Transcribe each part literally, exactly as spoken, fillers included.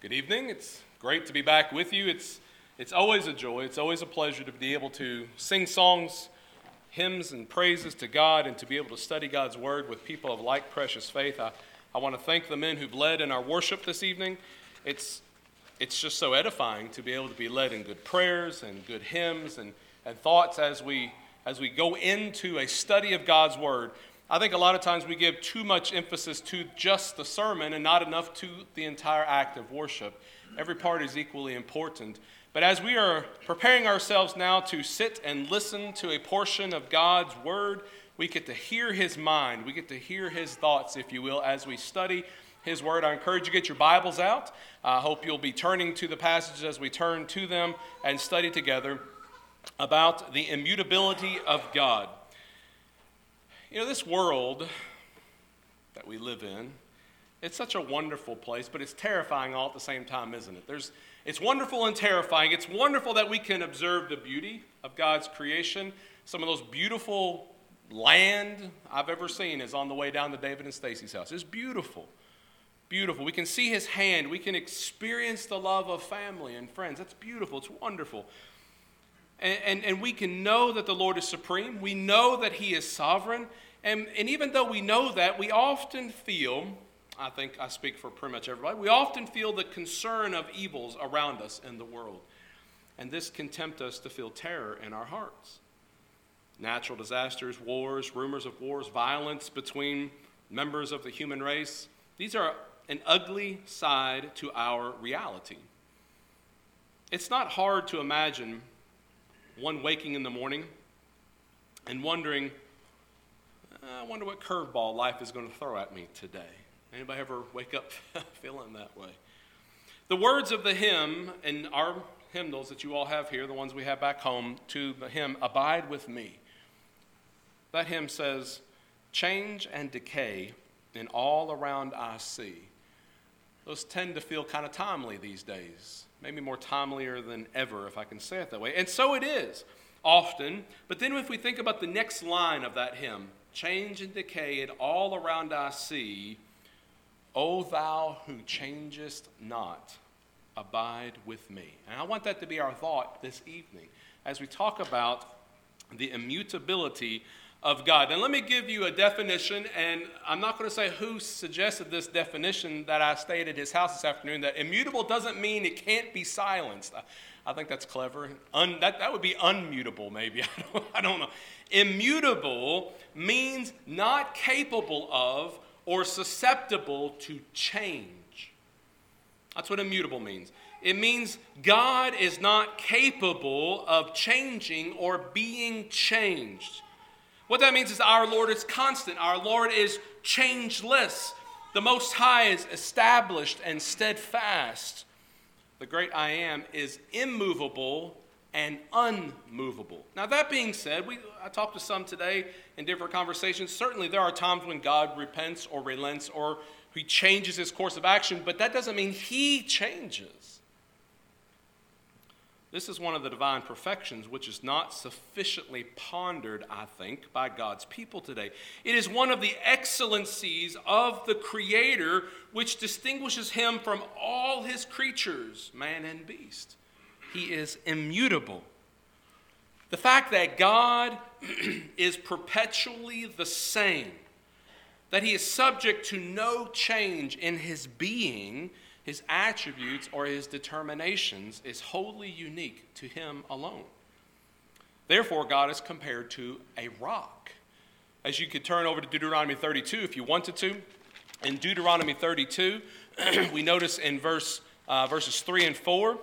Good evening. It's great to be back with you. It's it's always a joy. It's always a pleasure to be able to sing songs, hymns, and praises to God and to be able to study God's Word with people of like precious faith. I, I want to thank the men who've led in our worship this evening. It's it's just so edifying to be able to be led in good prayers and good hymns and, and thoughts as we as we go into a study of God's Word. I think a lot of times we give too much emphasis to just the sermon and not enough to the entire act of worship. Every part is equally important. But as we are preparing ourselves now to sit and listen to a portion of God's Word, we get to hear His mind. We get to hear His thoughts, if you will, as we study His Word. I encourage you to get your Bibles out. I hope you'll be turning to the passages as we turn to them and study together about the immutability of God. You know, this world that we live in, it's such a wonderful place, but it's terrifying all at the same time, isn't it? There's, it's wonderful and terrifying. It's wonderful that we can observe the beauty of God's creation. Some of those beautiful land I've ever seen is on the way down to David and Stacy's house. It's beautiful, beautiful. We can see His hand. We can experience the love of family and friends. That's beautiful. It's wonderful. And, and, and we can know that the Lord is supreme. We know that He is sovereign. And, and even though we know that, we often feel, I think I speak for pretty much everybody, we often feel the concern of evils around us in the world. And this can tempt us to feel terror in our hearts. Natural disasters, wars, rumors of wars, violence between members of the human race. These are an ugly side to our reality. It's not hard to imagine one waking in the morning and wondering, I wonder what curveball life is going to throw at me today. Anybody ever wake up feeling that way? The words of the hymn in our hymnals that you all have here, the ones we have back home, to the hymn, Abide With Me. That hymn says, change and decay in all around I see. Those tend to feel kind of timely these days. Maybe more timelier than ever, if I can say it that way. And so it is, often. But then if we think about the next line of that hymn, change and decay, and all around I see, O thou who changest not, abide with me. And I want that to be our thought this evening, as we talk about the immutability of God. And let me give you a definition, and I'm not going to say who suggested this definition that I stayed at his house this afternoon, that immutable doesn't mean it can't be silenced. I, I think that's clever. Un, that, that would be unmutable, maybe. I don't, I don't know. Immutable means not capable of or susceptible to change. That's what immutable means. It means God is not capable of changing or being changed. What that means is our Lord is constant. Our Lord is changeless. The Most High is established and steadfast. The great I Am is immovable and unmovable. Now, that being said, we I talked to some today in different conversations. Certainly there are times when God repents or relents or He changes His course of action, but that doesn't mean He changes. This is one of the divine perfections which is not sufficiently pondered, I think, by God's people today. It is one of the excellencies of the Creator which distinguishes Him from all His creatures, man and beast. He is immutable. The fact that God is perpetually the same, that He is subject to no change in His being, His attributes, or His determinations, is wholly unique to Him alone. Therefore, God is compared to a rock. As you could turn over to Deuteronomy thirty-two if you wanted to. In Deuteronomy thirty-two, we notice in verse uh, verses three and four,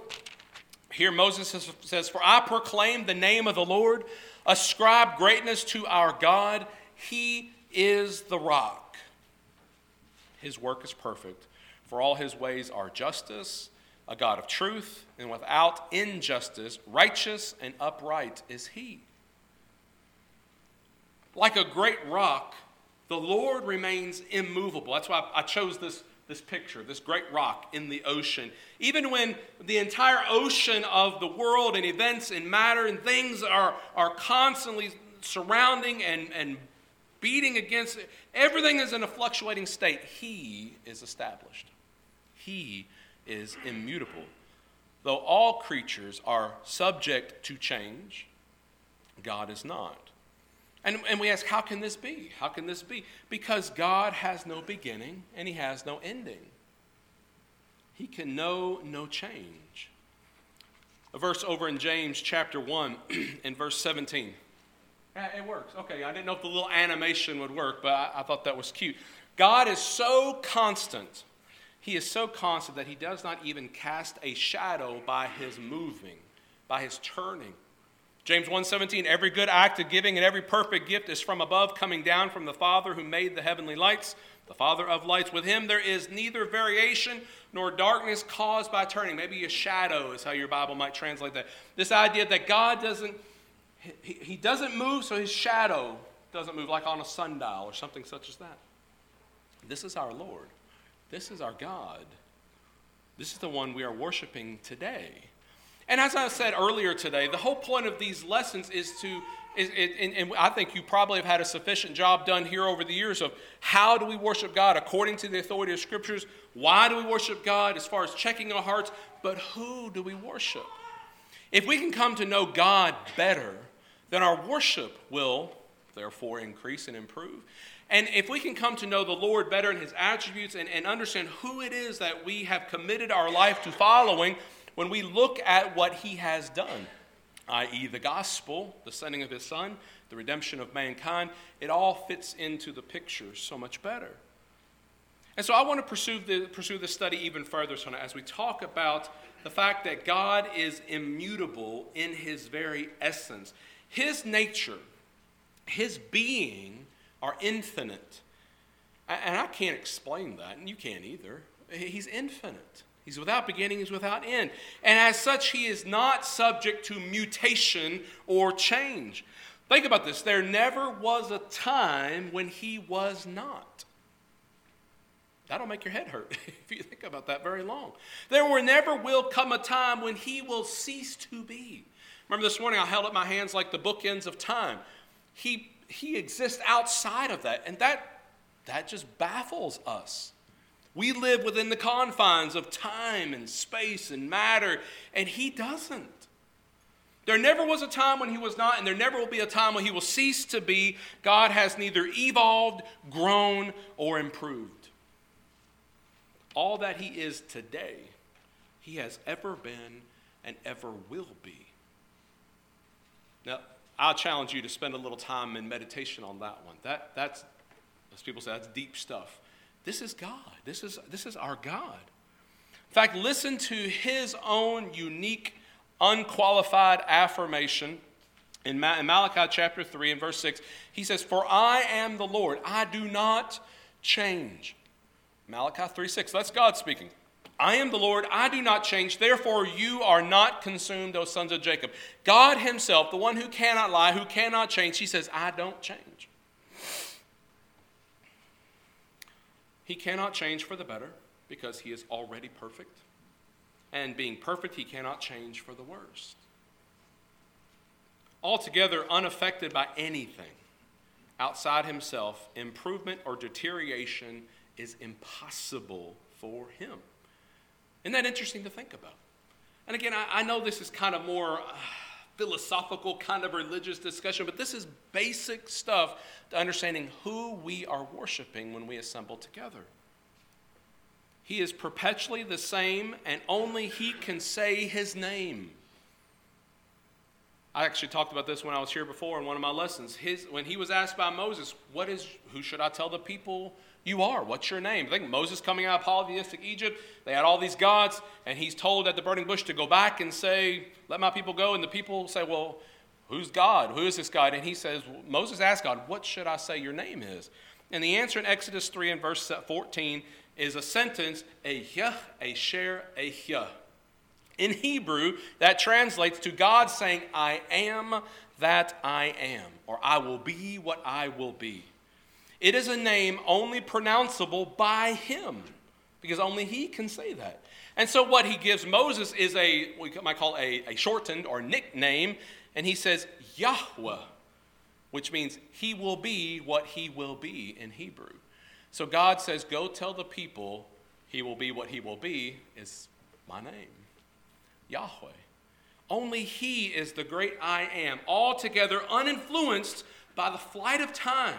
here Moses says, for I proclaim the name of the Lord, ascribe greatness to our God. He is the rock. His work is perfect. For all His ways are justice, a God of truth, and without injustice, righteous and upright is He. Like a great rock, the Lord remains immovable. That's why I chose this, this picture, this great rock in the ocean. Even when the entire ocean of the world and events and matter and things are, are constantly surrounding and, and beating against it, everything is in a fluctuating state. He is established. He is immutable. Though all creatures are subject to change, God is not. And, and we ask, how can this be? How can this be? Because God has no beginning and he has no ending. He can know no change. A verse over in James chapter one and verse seventeen. Yeah, it works. Okay, I didn't know if the little animation would work, but I, I thought that was cute. God is so constant. He is so constant that he does not even cast a shadow by his moving, by his turning. James one seventeen, every good act of giving and every perfect gift is from above, coming down from the Father who made the heavenly lights, the Father of lights. With him there is neither variation nor darkness caused by turning. Maybe a shadow is how your Bible might translate that. This idea that God doesn't, he, he doesn't move, so his shadow doesn't move, like on a sundial or something such as that. This is our Lord. This is our God. This is the one we are worshiping today. And as I said earlier today, the whole point of these lessons is to, is, it, and, and I think you probably have had a sufficient job done here over the years of how do we worship God according to the authority of Scriptures? Why do we worship God as far as checking our hearts? But who do we worship? If we can come to know God better, then our worship will therefore increase and improve. And if we can come to know the Lord better and his attributes and, and understand who it is that we have committed our life to following when we look at what he has done, that is the gospel, the sending of his son, the redemption of mankind, it all fits into the picture so much better. And so I want to pursue the, pursue this study even further tonight as we talk about the fact that God is immutable in his very essence. His nature, his being are infinite. And I can't explain that, and you can't either. He's infinite. He's without beginning, he's without end. And as such, he is not subject to mutation or change. Think about this. There never was a time when he was not. That'll make your head hurt if you think about that very long. There will never will come a time when he will cease to be. Remember this morning I held up my hands like the bookends of time. He He exists outside of that, and that that just baffles us. We live within the confines of time and space and matter, and he doesn't. There never was a time when he was not, and there never will be a time when he will cease to be. God has neither evolved, grown, or improved. All that he is today, he has ever been and ever will be. Now, I'll challenge you to spend a little time in meditation on that one. That that's, as people say, that's deep stuff. This is God. This is this is our God. In fact, listen to his own unique, unqualified affirmation in, Ma- in Malachi chapter three and verse six. He says, "For I am the Lord; I do not change." Malachi three six. That's God speaking. I am the Lord, I do not change, therefore you are not consumed, O sons of Jacob. God himself, the one who cannot lie, who cannot change, he says, I don't change. He cannot change for the better because he is already perfect. And being perfect, he cannot change for the worst. Altogether unaffected by anything outside himself, improvement or deterioration is impossible for him. Isn't that interesting to think about? And again, I, I know this is kind of more uh, philosophical, kind of religious discussion, but this is basic stuff to understanding who we are worshiping when we assemble together. He is perpetually the same, and only he can say his name. I actually talked about this when I was here before in one of my lessons. His, when he was asked by Moses, "What is? Who should I tell the people you are? What's your name?" I think Moses coming out of polytheistic Egypt, they had all these gods, and he's told at the burning bush to go back and say, "Let my people go." And the people say, "Well, who's God? Who is this God?" And he says, well, Moses asked God, "What should I say your name is?" And the answer in Exodus three and verse fourteen is a sentence, "Ehyah, Asher, Ehyah." In Hebrew, that translates to God saying, I am that I am, or I will be what I will be. It is a name only pronounceable by him, because only he can say that. And so what he gives Moses is a, we might call a, a shortened or nickname, and he says Yahweh, which means he will be what he will be in Hebrew. So God says, go tell the people he will be what he will be is my name, Yahweh. Only he is the great I am, altogether uninfluenced by the flight of time.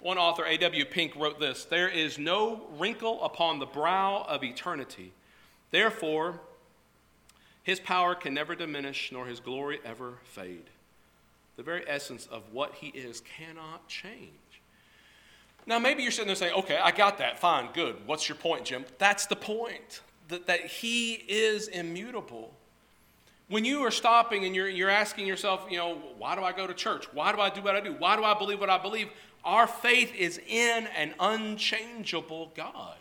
One author, A W Pink, wrote this: "There is no wrinkle upon the brow of eternity. Therefore, his power can never diminish, nor his glory ever fade." The very essence of what he is cannot change. Now, maybe you're sitting there saying, okay, I got that. Fine, good. What's your point, Jim? That's the point, that, that he is immutable. When you are stopping and you're, you're asking yourself, you know, why do I go to church? Why do I do what I do? Why do I believe what I believe? Our faith is in an unchangeable God.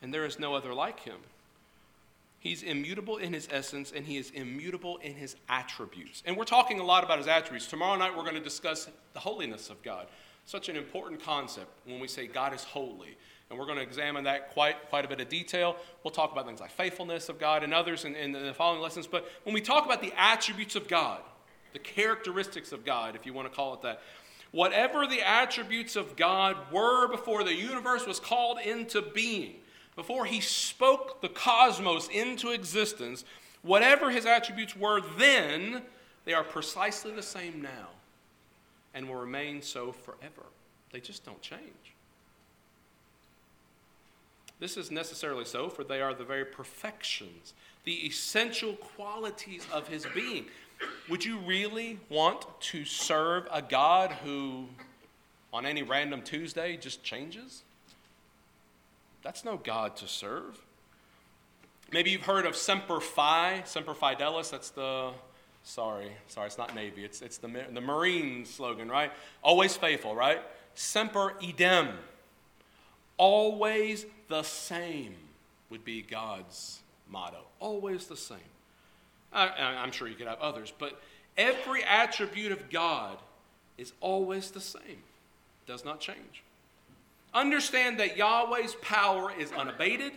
And there is no other like him. He's immutable in his essence, and he is immutable in his attributes. And we're talking a lot about his attributes. Tomorrow night we're going to discuss the holiness of God. Such an important concept when we say God is holy. And we're going to examine that quite quite a bit of detail. We'll talk about things like faithfulness of God and others in, in the following lessons. But when we talk about the attributes of God, the characteristics of God, if you want to call it that, whatever the attributes of God were before the universe was called into being, before he spoke the cosmos into existence, whatever his attributes were then, they are precisely the same now and will remain so forever. They just don't change. This is necessarily so, for they are the very perfections, the essential qualities of his being. Would you really want to serve a God who, on any random Tuesday, just changes? That's no God to serve. Maybe you've heard of Semper Fi, Semper Fidelis. That's the, sorry, sorry, it's not Navy. It's it's the the Marine slogan, right? Always faithful, right? Semper Idem. Always the same would be God's motto. Always the same. I, I'm sure you could have others, but every attribute of God is always the same. Does not change. Understand that Yahweh's power is unabated,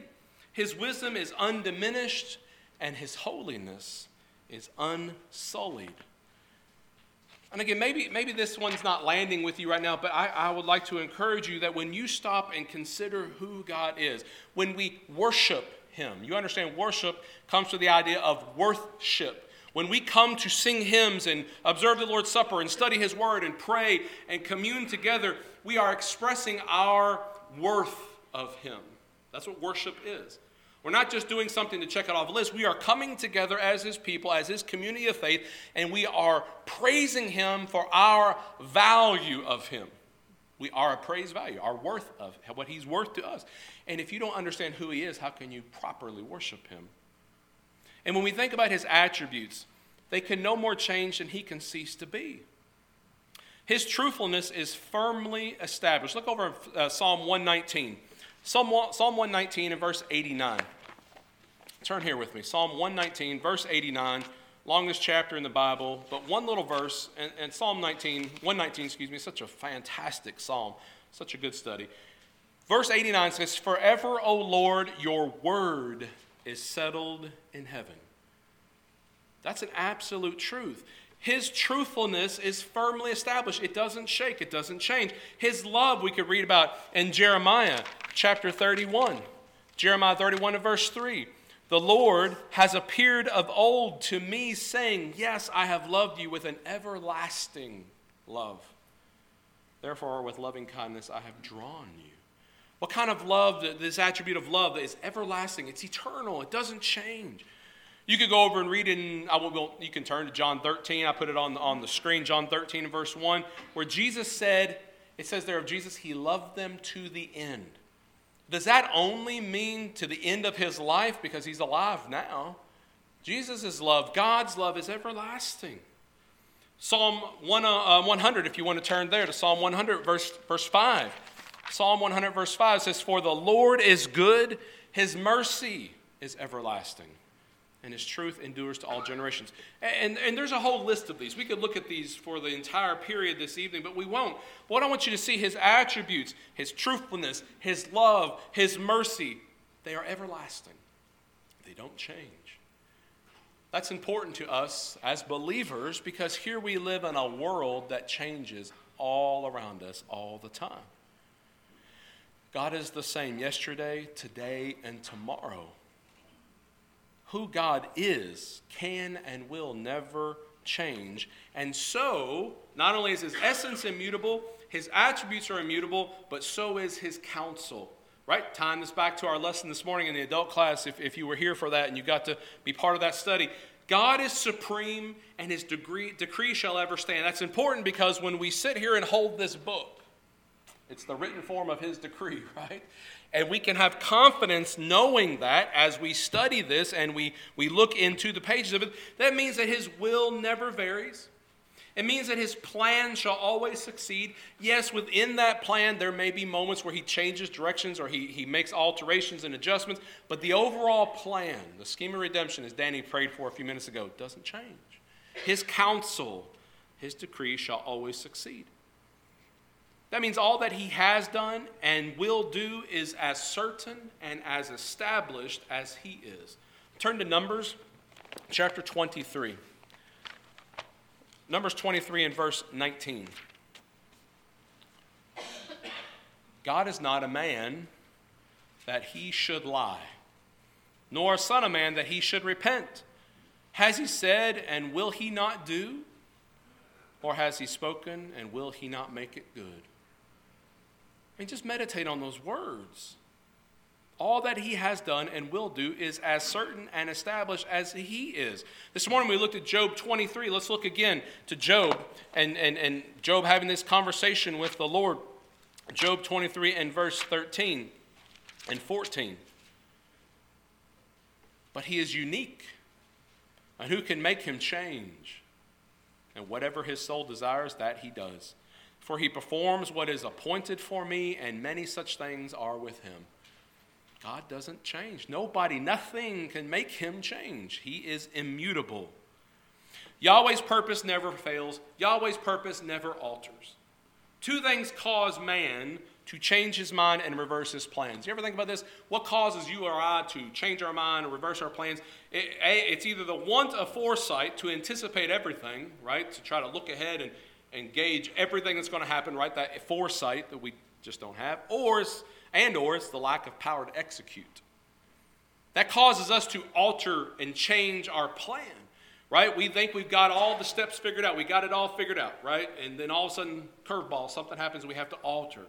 his wisdom is undiminished, and his holiness is unsullied. And again, maybe, maybe this one's not landing with you right now, but I, I would like to encourage you that when you stop and consider who God is, when we worship him, you understand worship comes to the idea of worthship. When we come to sing hymns and observe the Lord's Supper and study his word and pray and commune together, we are expressing our worth of him. That's what worship is. We're not just doing something to check it off a list. We are coming together as his people, as his community of faith, and we are praising him for our value of him. We are a praise value, our worth of what he's worth to us. And if you don't understand who he is, how can you properly worship him? And when we think about his attributes, they can no more change than he can cease to be. His truthfulness is firmly established. Look over uh, Psalm one nineteen. Psalm one nineteen and verse eighty-nine. Turn here with me. Psalm one nineteen, verse eighty-nine. Longest chapter in the Bible, but one little verse. And, and Psalm nineteen, one nineteen, excuse me, such a fantastic psalm. Such a good study. Verse eighty-nine says, "Forever, O Lord, your word is settled in heaven." That's an absolute truth. His truthfulness is firmly established. It doesn't shake. It doesn't change. His love we could read about in Jeremiah chapter thirty-one. Jeremiah thirty-one and verse three. "The Lord has appeared of old to me, saying, yes, I have loved you with an everlasting love. Therefore, with loving kindness, I have drawn you." What kind of love, this attribute of love that is everlasting, it's eternal, it doesn't change. You could go over and read in, I will go, you can turn to John thirteen, I put it on the, on the screen, John thirteen and verse one, where Jesus said, it says there of Jesus, he loved them to the end. Does that only mean to the end of his life? Because he's alive now. Jesus' love, God's love is everlasting. Psalm one hundred, if you want to turn there to Psalm one hundred, verse, verse five. Psalm one hundred, verse five says, "For the Lord is good, his mercy is everlasting, and his truth endures to all generations." And, and there's a whole list of these. We could look at these for the entire period this evening, but we won't. What I want you to see, his attributes, his truthfulness, his love, his mercy, they are everlasting. They don't change. That's important to us as believers, because here we live in a world that changes all around us all the time. God is the same yesterday, today, and tomorrow. Who God is can and will never change. And so, not only is his essence immutable, his attributes are immutable, but so is his counsel. Right? Tying this back to our lesson this morning in the adult class, if, if you were here for that and you got to be part of that study. God is supreme, and his degree, decree shall ever stand. That's important because when we sit here and hold this book, it's the written form of his decree, right? And we can have confidence knowing that as we study this and we, we look into the pages of it. That means that his will never varies. It means that his plan shall always succeed. Yes, within that plan, there may be moments where he changes directions or he, he makes alterations and adjustments. But the overall plan, the scheme of redemption, as Danny prayed for a few minutes ago, doesn't change. His counsel, his decree shall always succeed. That means all that he has done and will do is as certain and as established as he is. Turn to Numbers chapter twenty-three. Numbers twenty-three and verse nineteen. God is not a man that he should lie, nor a son of man that he should repent. Has he said, and will he not do? Or has he spoken, and will he not make it good? I mean, just meditate on those words. All that he has done and will do is as certain and established as he is. This morning we looked at Job twenty-three. Let's look again to Job and, and, and Job having this conversation with the Lord. Job twenty-three and verse thirteen and fourteen. But he is unique, and who can make him change? And whatever his soul desires, that he does. For he performs what is appointed for me, and many such things are with him. God doesn't change. Nobody, nothing can make him change. He is immutable. Yahweh's purpose never fails. Yahweh's purpose never alters. Two things cause man to change his mind and reverse his plans. You ever think about this? What causes you or I to change our mind or reverse our plans? It, it's either the want of foresight to anticipate everything, right? To try to look ahead and, and gauge everything that's going to happen, right? That foresight that we just don't have. Or it's And or it's the lack of power to execute. That causes us to alter and change our plan, right? We think we've got all the steps figured out. We got it all figured out, right? And then all of a sudden, curveball, something happens, we have to alter.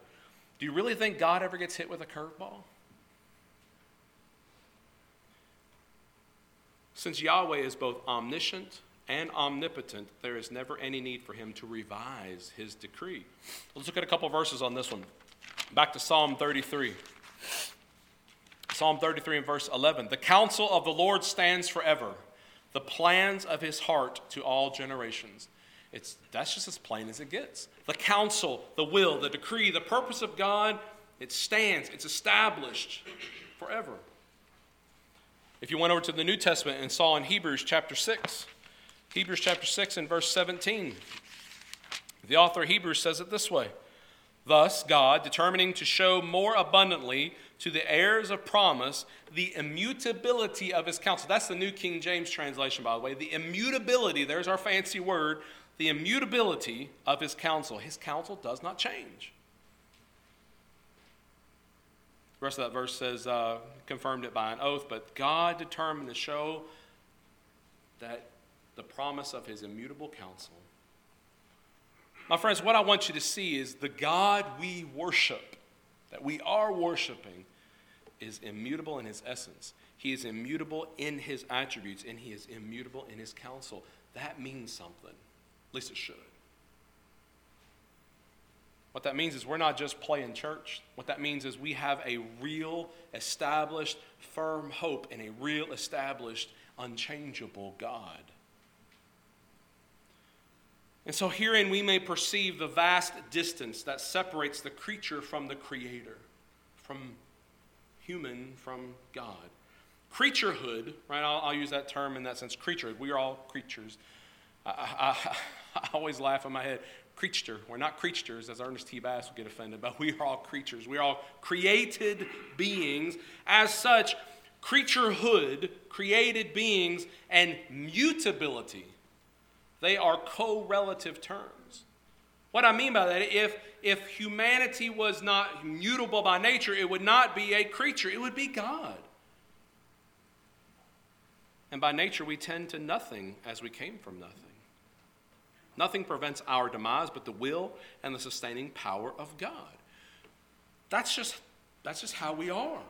Do you really think God ever gets hit with a curveball? Since Yahweh is both omniscient and omnipotent, there is never any need for him to revise his decree. Let's look at a couple verses on this one. Back to Psalm thirty-three. Psalm thirty-three and verse eleven. The counsel of the Lord stands forever, the plans of his heart to all generations. It's, that's just as plain as it gets. The counsel, the will, the decree, the purpose of God, it stands, it's established forever. If you went over to the New Testament and saw in Hebrews chapter six, Hebrews chapter six and verse seventeen, the author of Hebrews says it this way. Thus, God, determining to show more abundantly to the heirs of promise the immutability of his counsel. That's the New King James translation, by the way. The immutability, there's our fancy word, the immutability of his counsel. His counsel does not change. The rest of that verse says, uh, confirmed it by an oath, but God determined to show that the promise of his immutable counsel. My friends, what I want you to see is the God we worship, that we are worshiping, is immutable in his essence. He is immutable in his attributes, and he is immutable in his counsel. That means something. At least it should. What that means is we're not just playing church. What that means is we have a real, established, firm hope in a real, established, unchangeable God. And so herein we may perceive the vast distance that separates the creature from the creator, from human, from God. Creaturehood, right? I'll, I'll use that term in that sense, creaturehood. We are all creatures. I, I, I always laugh in my head. Creature. We're not creatures, as Ernest T. Bass would get offended, but we are all creatures. We are all created beings. As such, creaturehood, created beings, and mutability, they are co-relative terms. What I mean by that, if, if humanity was not mutable by nature, it would not be a creature. It would be God. And by nature, we tend to nothing as we came from nothing. Nothing prevents our demise but the will and the sustaining power of God. That's just, that's just how we are.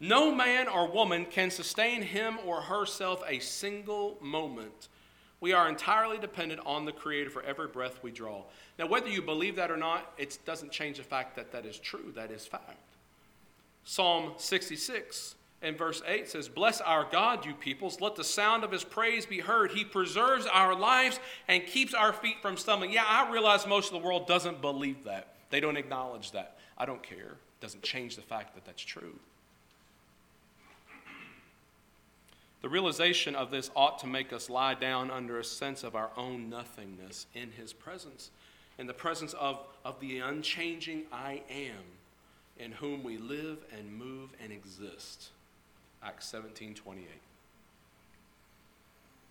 No man or woman can sustain him or herself a single moment. We are entirely dependent on the Creator for every breath we draw. Now, whether you believe that or not, it doesn't change the fact that that is true. That is fact. Psalm sixty-six and verse eight says, "Bless our God, you peoples. Let the sound of his praise be heard. He preserves our lives and keeps our feet from stumbling." Yeah, I realize most of the world doesn't believe that. They don't acknowledge that. I don't care. It doesn't change the fact that that's true. The realization of this ought to make us lie down under a sense of our own nothingness in his presence, in the presence of, of the unchanging I am, in whom we live and move and exist. Acts seventeen twenty-eight.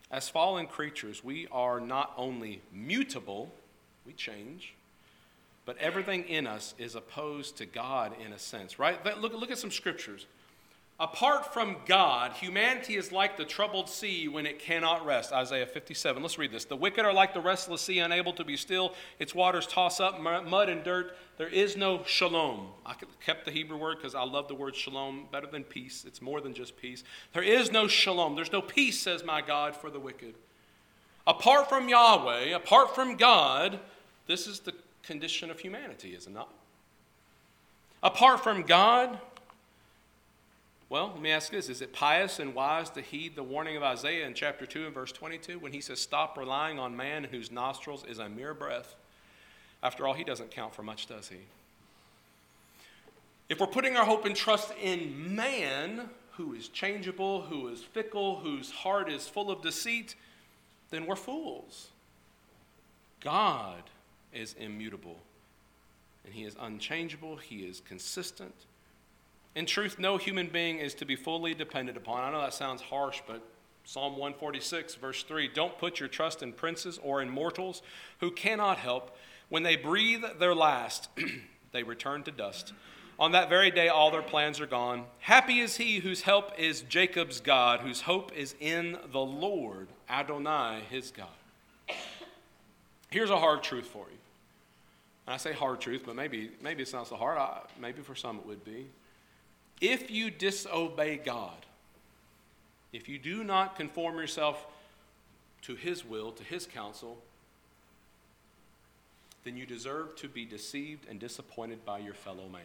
As fallen creatures, we are not only mutable, we change, but everything in us is opposed to God in a sense, right? Look, look at some scriptures. Apart from God, humanity is like the troubled sea when it cannot rest. Isaiah fifty-seven. Let's read this. "The wicked are like the restless sea, unable to be still. Its waters toss up mud and dirt. There is no shalom." I kept the Hebrew word because I love the word shalom better than peace. It's more than just peace. "There is no shalom." There's no peace, says my God, for the wicked. Apart from Yahweh, apart from God, this is the condition of humanity, is it not? Apart from God... Well, let me ask this. Is it pious and wise to heed the warning of Isaiah in chapter two and verse twenty-two when he says, "Stop relying on man whose nostrils is a mere breath"? After all, he doesn't count for much, does he? If we're putting our hope and trust in man, who is changeable, who is fickle, whose heart is full of deceit, then we're fools. God is immutable, and he is unchangeable. He is consistent. In truth, no human being is to be fully depended upon. I know that sounds harsh, but Psalm one forty-six, verse three, "Don't put your trust in princes or in mortals who cannot help. When they breathe their last, they return to dust. On that very day, all their plans are gone. Happy is he whose help is Jacob's God, whose hope is in the Lord, Adonai, his God." Here's a hard truth for you. And I say hard truth, but maybe, maybe it's not so hard. I, maybe for some it would be. If you disobey God, if you do not conform yourself to his will, to his counsel, then you deserve to be deceived and disappointed by your fellow man,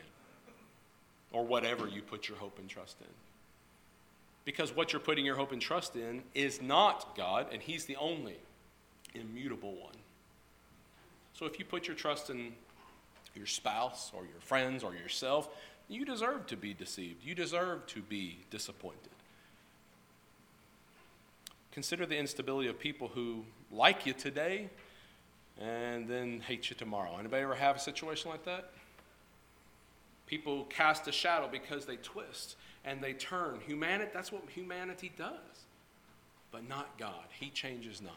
or whatever you put your hope and trust in. Because what you're putting your hope and trust in is not God, and he's the only immutable one. So if you put your trust in your spouse or your friends or yourself, you deserve to be deceived. You deserve to be disappointed. Consider the instability of people who like you today and then hate you tomorrow. Anybody ever have a situation like that? People cast a shadow because they twist and they turn. Humanity, that's what humanity does. But not God. He changes not.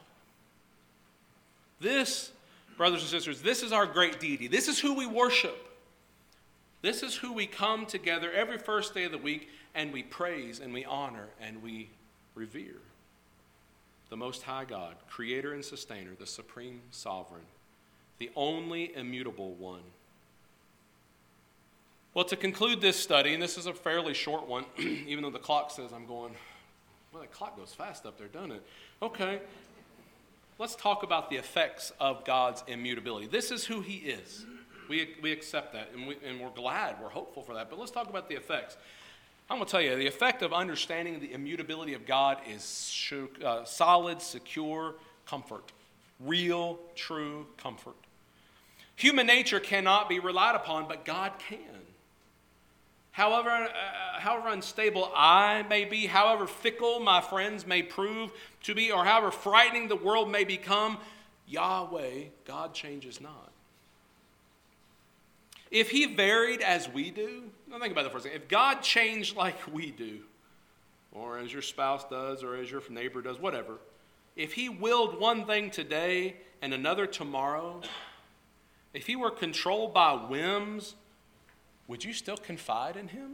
This, brothers and sisters, this is our great deity. This is who we worship. This is who we come together every first day of the week and we praise and we honor and we revere. The Most High God, Creator and Sustainer, the Supreme Sovereign, the only immutable one. Well, to conclude this study, and this is a fairly short one, even though the clock says I'm going, well, the clock goes fast up there, doesn't it? Okay, let's talk about the effects of God's immutability. This is who he is. We we accept that, and, we, and we're glad, we're hopeful for that. But let's talk about the effects. I'm going to tell you, the effect of understanding the immutability of God is sure, uh, solid, secure comfort. Real, true comfort. Human nature cannot be relied upon, but God can. However, uh, however unstable I may be, however fickle my friends may prove to be, or however frightening the world may become, Yahweh, God changes not. If he varied as we do, now think about that for a second. If God changed like we do, or as your spouse does, or as your neighbor does, whatever, if he willed one thing today and another tomorrow, if he were controlled by whims, would you still confide in him?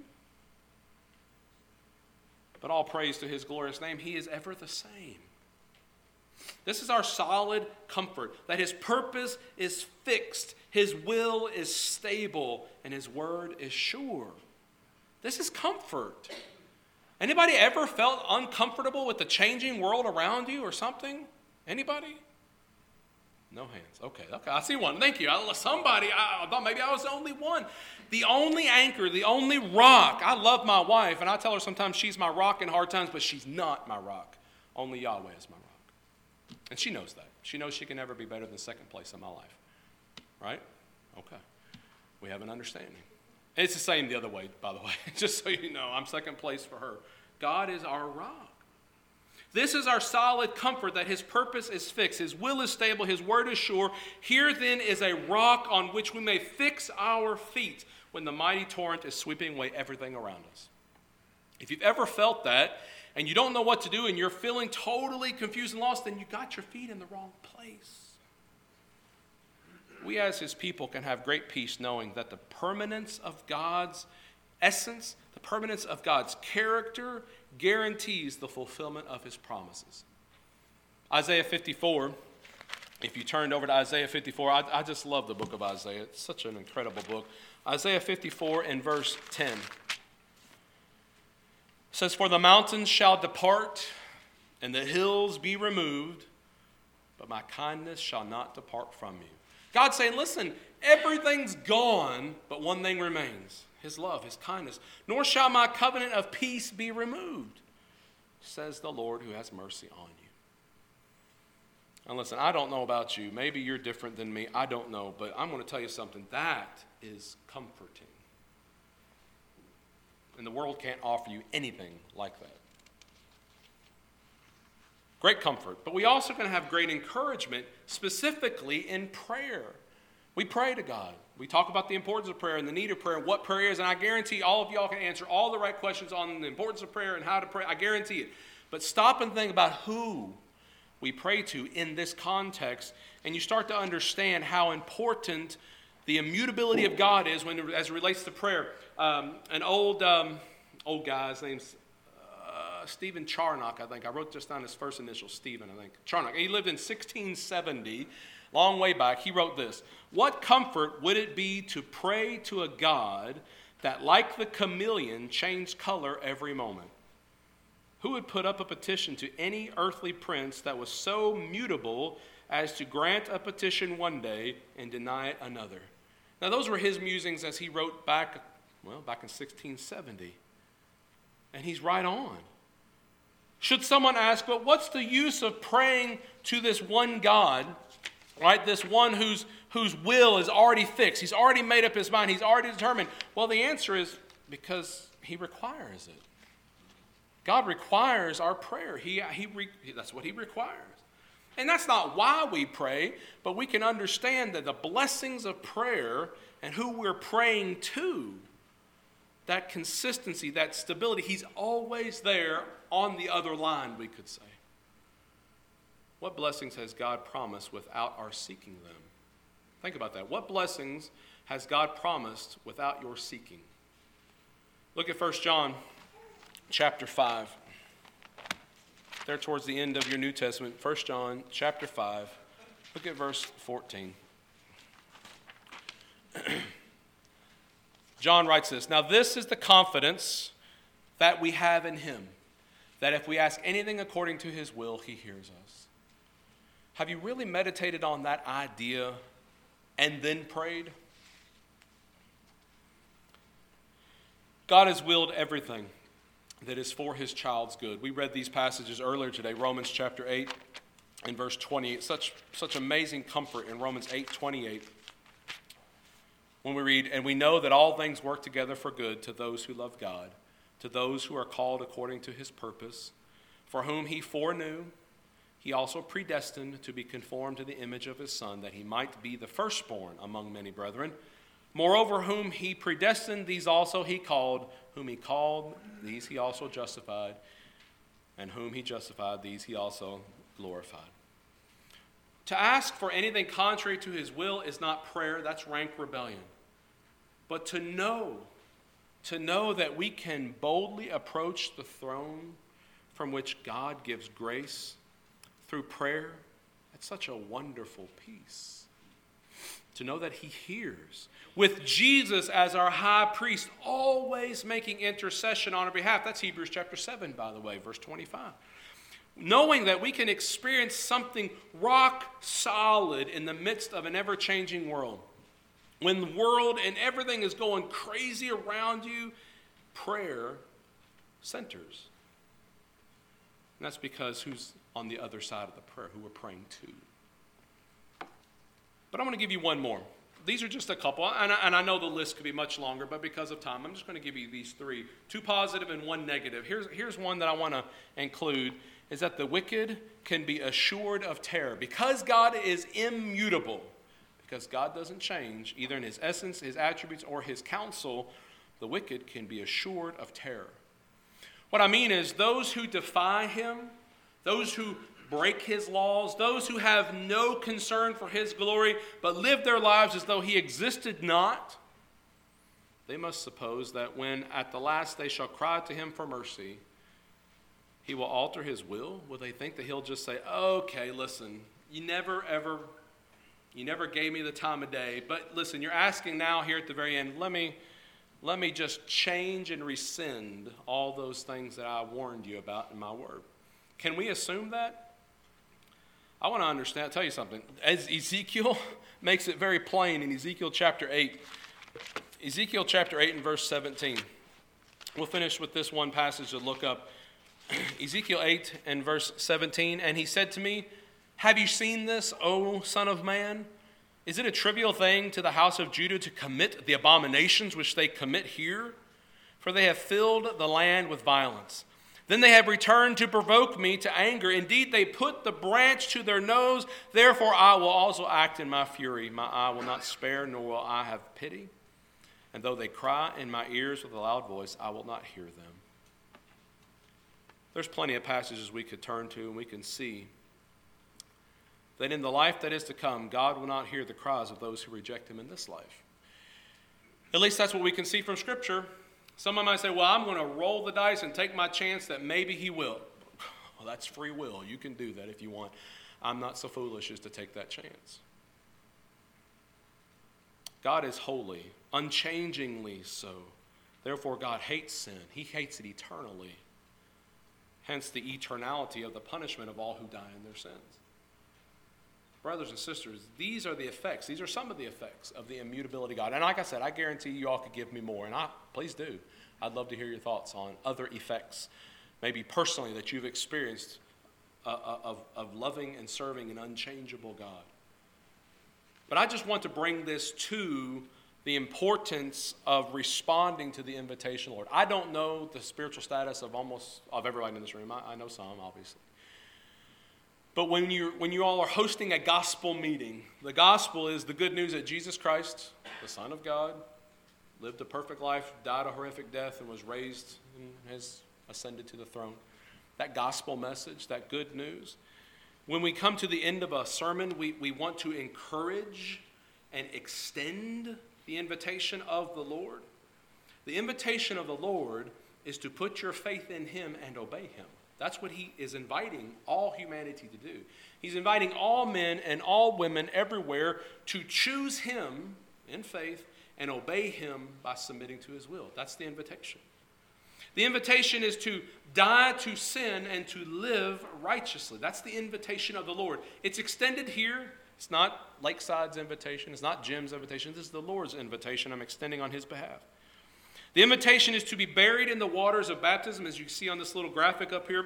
But all praise to his glorious name. He is ever the same. This is our solid comfort, that his purpose is fixed, his will is stable, and his word is sure. This is comfort. Anybody ever felt uncomfortable with the changing world around you or something? Anybody? No hands. Okay, okay, I see one. Thank you. I, somebody, I, I thought maybe I was the only one. The only anchor, the only rock. I love my wife, and I tell her sometimes she's my rock in hard times, but she's not my rock. Only Yahweh is my rock. And she knows that. She knows she can never be better than second place in my life. Right? Okay. We have an understanding. It's the same the other way, by the way. Just so you know, I'm second place for her. God is our rock. This is our solid comfort, that his purpose is fixed, his will is stable, his word is sure. Here then is a rock on which we may fix our feet when the mighty torrent is sweeping away everything around us. If you've ever felt that, and you don't know what to do, and you're feeling totally confused and lost, then you got your feet in the wrong place. We as his people can have great peace knowing that the permanence of God's essence, the permanence of God's character, guarantees the fulfillment of his promises. Isaiah fifty-four, if you turned over to Isaiah fifty-four, I, I just love the book of Isaiah. It's such an incredible book. Isaiah fifty-four and verse ten. It says, "For the mountains shall depart, and the hills be removed, but my kindness shall not depart from you." God's saying, listen, everything's gone, but one thing remains, his love, his kindness. "Nor shall my covenant of peace be removed, says the Lord who has mercy on you." And listen, I don't know about you. Maybe you're different than me. I don't know, but I'm going to tell you something. That is comforting. And the world can't offer you anything like that. Great comfort. But we also can have great encouragement, specifically in prayer. We pray to God. We talk about the importance of prayer and the need of prayer and what prayer is. And I guarantee all of y'all can answer all the right questions on the importance of prayer and how to pray. I guarantee it. But stop and think about who we pray to in this context. And you start to understand how important the immutability of God is when, as it relates to prayer. Um, an old um, old guy, his name's uh, Stephen Charnock, I think. I wrote just down his first initial, Stephen, I think. Charnock. He lived in sixteen seventy, long way back. He wrote this: "What comfort would it be to pray to a God that, like the chameleon, changed color every moment? Who would put up a petition to any earthly prince that was so mutable as to grant a petition one day and deny it another?" Now, those were his musings as he wrote back, well, back in sixteen seventy. And he's right on. Should someone ask, but what's the use of praying to this one God, right? This one whose whose will is already fixed. He's already made up his mind. He's already determined. Well, the answer is because he requires it. God requires our prayer. He he re, that's what he requires. And that's not why we pray, but we can understand that the blessings of prayer and who we're praying to, that consistency, that stability, he's always there on the other line, we could say. What blessings has God promised without our seeking them? Think about that. What blessings has God promised without your seeking? Look at First John chapter five. There towards the end of your New Testament, First John chapter five, look at verse fourteen. John writes this: "Now this is the confidence that we have in him, that if we ask anything according to his will, he hears us." Have you really meditated on that idea and then prayed? God has willed everything that is for his child's good. We read these passages earlier today, Romans chapter eight and verse twenty-eight. Such, such amazing comfort in Romans eight twenty-eight. When we read, "And we know that all things work together for good to those who love God, to those who are called according to his purpose, for whom he foreknew, he also predestined to be conformed to the image of his Son, that he might be the firstborn among many brethren. Moreover, whom he predestined, these also he called. Whom he called, these he also justified. And whom he justified, these he also glorified." To ask for anything contrary to his will is not prayer. That's rank rebellion. But to know, to know that we can boldly approach the throne from which God gives grace through prayer, that's such a wonderful peace. To know that he hears. With Jesus as our high priest, always making intercession on our behalf. That's Hebrews chapter seven, by the way, verse twenty-five. Knowing that we can experience something rock solid in the midst of an ever-changing world. When the world and everything is going crazy around you, prayer centers. And that's because who's on the other side of the prayer, who we're praying to. But I'm going to give you one more. These are just a couple, and I, and I know the list could be much longer, but because of time, I'm just going to give you these three. Two positive and one negative. Here's, here's one that I want to include, is that the wicked can be assured of terror. Because God is immutable, because God doesn't change, either in his essence, his attributes, or his counsel, the wicked can be assured of terror. What I mean is those who defy him, those who break his laws, those who have no concern for his glory, but live their lives as though he existed not, they must suppose that when at the last they shall cry to him for mercy, he will alter his will. Will they think that he'll just say, okay, listen, you never ever, you never gave me the time of day, but listen, you're asking now here at the very end, let me, let me just change and rescind all those things that I warned you about in my word. Can we assume that? I want to understand, tell you something. As Ezekiel makes it very plain in Ezekiel chapter eight. Ezekiel chapter eight and verse seventeen. We'll finish with this one passage to look up. Ezekiel eight and verse seventeen. And he said to me, have you seen this, O son of man? Is it a trivial thing to the house of Judah to commit the abominations which they commit here? For they have filled the land with violence. Then they have returned to provoke me to anger. Indeed, they put the branch to their nose. Therefore, I will also act in my fury. My eye will not spare, nor will I have pity. And though they cry in my ears with a loud voice, I will not hear them. There's plenty of passages we could turn to, and we can see that in the life that is to come, God will not hear the cries of those who reject him in this life. At least that's what we can see from Scripture. Someone might say, well, I'm going to roll the dice and take my chance that maybe he will. Well, that's free will. You can do that if you want. I'm not so foolish as to take that chance. God is holy, unchangingly so. Therefore, God hates sin. He hates it eternally. Hence the eternality of the punishment of all who die in their sins. Brothers and sisters, these are the effects. These are some of the effects of the immutability of God. And like I said, I guarantee you all could give me more. And I please do. I'd love to hear your thoughts on other effects, maybe personally, that you've experienced uh, of, of loving and serving an unchangeable God. But I just want to bring this to the importance of responding to the invitation, Lord. I don't know the spiritual status of almost of everybody in this room. I, I know some, obviously. But when you when you all are hosting a gospel meeting, the gospel is the good news that Jesus Christ, the Son of God, lived a perfect life, died a horrific death, and was raised and has ascended to the throne. That gospel message, that good news. When we come to the end of a sermon, we, we want to encourage and extend the invitation of the Lord. The invitation of the Lord is to put your faith in him and obey him. That's what he is inviting all humanity to do. He's inviting all men and all women everywhere to choose him in faith and obey him by submitting to his will. That's the invitation. The invitation is to die to sin and to live righteously. That's the invitation of the Lord. It's extended here. It's not Lakeside's invitation. It's not Jim's invitation. This is the Lord's invitation I'm extending on his behalf. The invitation is to be buried in the waters of baptism, as you see on this little graphic up here.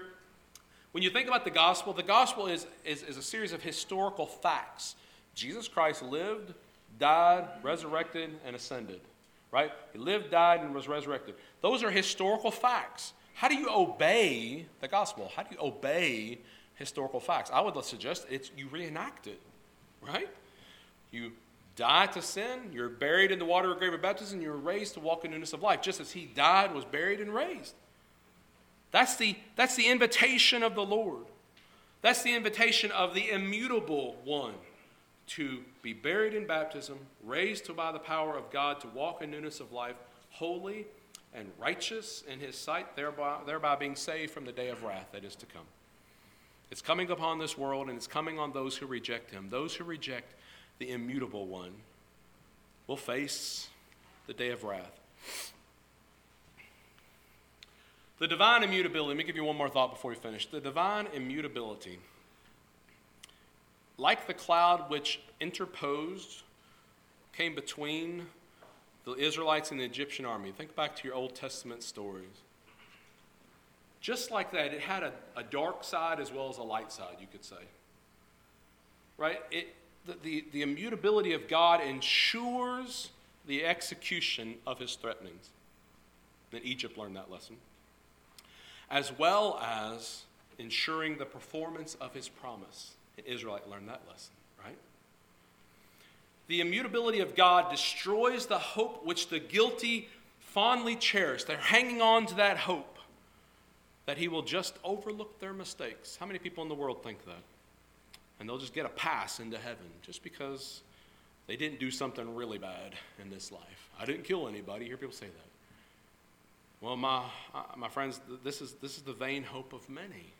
When you think about the gospel, the gospel is, is, is a series of historical facts. Jesus Christ lived, died, resurrected, and ascended. Right? He lived, died, and was resurrected. Those are historical facts. How do you obey the gospel? How do you obey historical facts? I would suggest it's you reenact it. Right? You die to sin, you're buried in the water of grave of baptism, you're raised to walk in newness of life, just as he died, was buried, and raised. That's the, that's the invitation of the Lord. That's the invitation of the immutable one, to be buried in baptism, raised to by the power of God to walk in newness of life, holy and righteous in his sight, thereby, thereby being saved from the day of wrath that is to come. It's coming upon this world, and it's coming on those who reject him. Those who reject the immutable one will face the day of wrath. The divine immutability, let me give you one more thought before we finish. The divine immutability, like the cloud which interposed, came between the Israelites and the Egyptian army. Think back to your Old Testament stories. Just like that, it had a, a dark side as well as a light side, you could say. Right? It, the, the, the immutability of God ensures the execution of his threatenings. Then Egypt learned that lesson. As well as ensuring the performance of his promise. And Israelite learned that lesson, right? The immutability of God destroys the hope which the guilty fondly cherish. They're hanging on to that hope that he will just overlook their mistakes. How many people in the world think that? And they'll just get a pass into heaven just because they didn't do something really bad in this life. I didn't kill anybody. You hear people say that. Well, my my friends, this is this is the vain hope of many,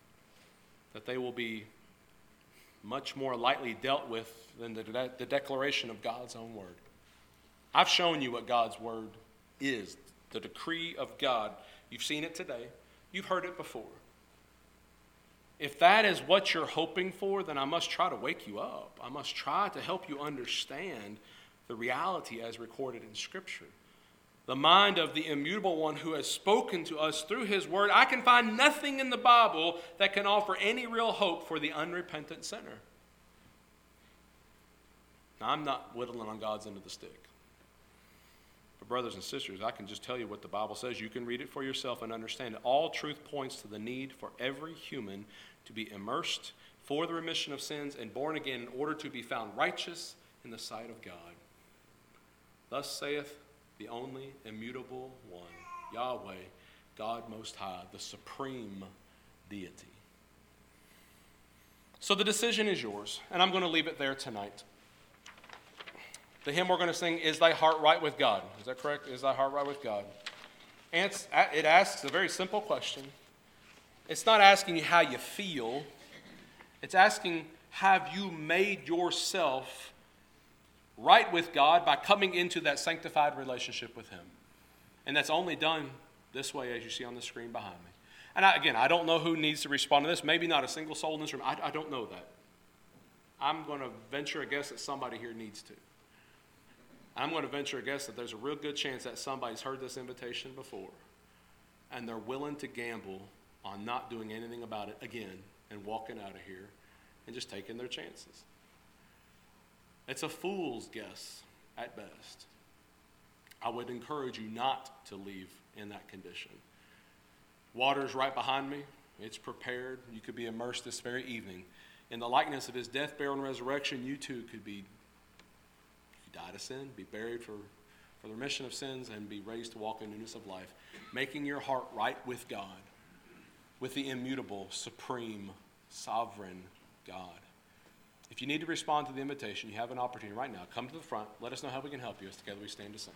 that they will be much more lightly dealt with than the, de- the declaration of God's own word. I've shown you what God's word is, the decree of God. You've seen it today. You've heard it before. If that is what you're hoping for, then I must try to wake you up. I must try to help you understand the reality as recorded in Scripture. The mind of the immutable one who has spoken to us through his word. I can find nothing in the Bible that can offer any real hope for the unrepentant sinner. Now, I'm not whittling on God's end of the stick. Brothers and sisters, I can just tell you what the Bible says. You can read it for yourself and understand it. All truth points to the need for every human to be immersed for the remission of sins and born again in order to be found righteous in the sight of God. Thus saith the only immutable one, Yahweh, God Most High, the supreme deity. So the decision is yours, and I'm going to leave it there tonight. The hymn we're going to sing is Thy Heart Right With God. Is that correct? Is thy heart right with God? And it's, it asks a very simple question. It's not asking you how you feel. It's asking, have you made yourself right with God by coming into that sanctified relationship with him? And that's only done this way, as you see on the screen behind me. And I, again, I don't know who needs to respond to this. Maybe not a single soul in this room. I, I don't know that. I'm going to venture a guess that somebody here needs to. I'm going to venture a guess that there's a real good chance that somebody's heard this invitation before and they're willing to gamble on not doing anything about it again and walking out of here and just taking their chances. It's a fool's guess at best. I would encourage you not to leave in that condition. Water's right behind me. It's prepared. You could be immersed this very evening. In the likeness of his death, burial, and resurrection, you too could be die to sin, be buried for, for the remission of sins, and be raised to walk in newness of life, making your heart right with God, with the immutable, supreme, sovereign God. If you need to respond to the invitation, you have an opportunity right now. Come to the front. Let us know how we can help you as together we stand to sing.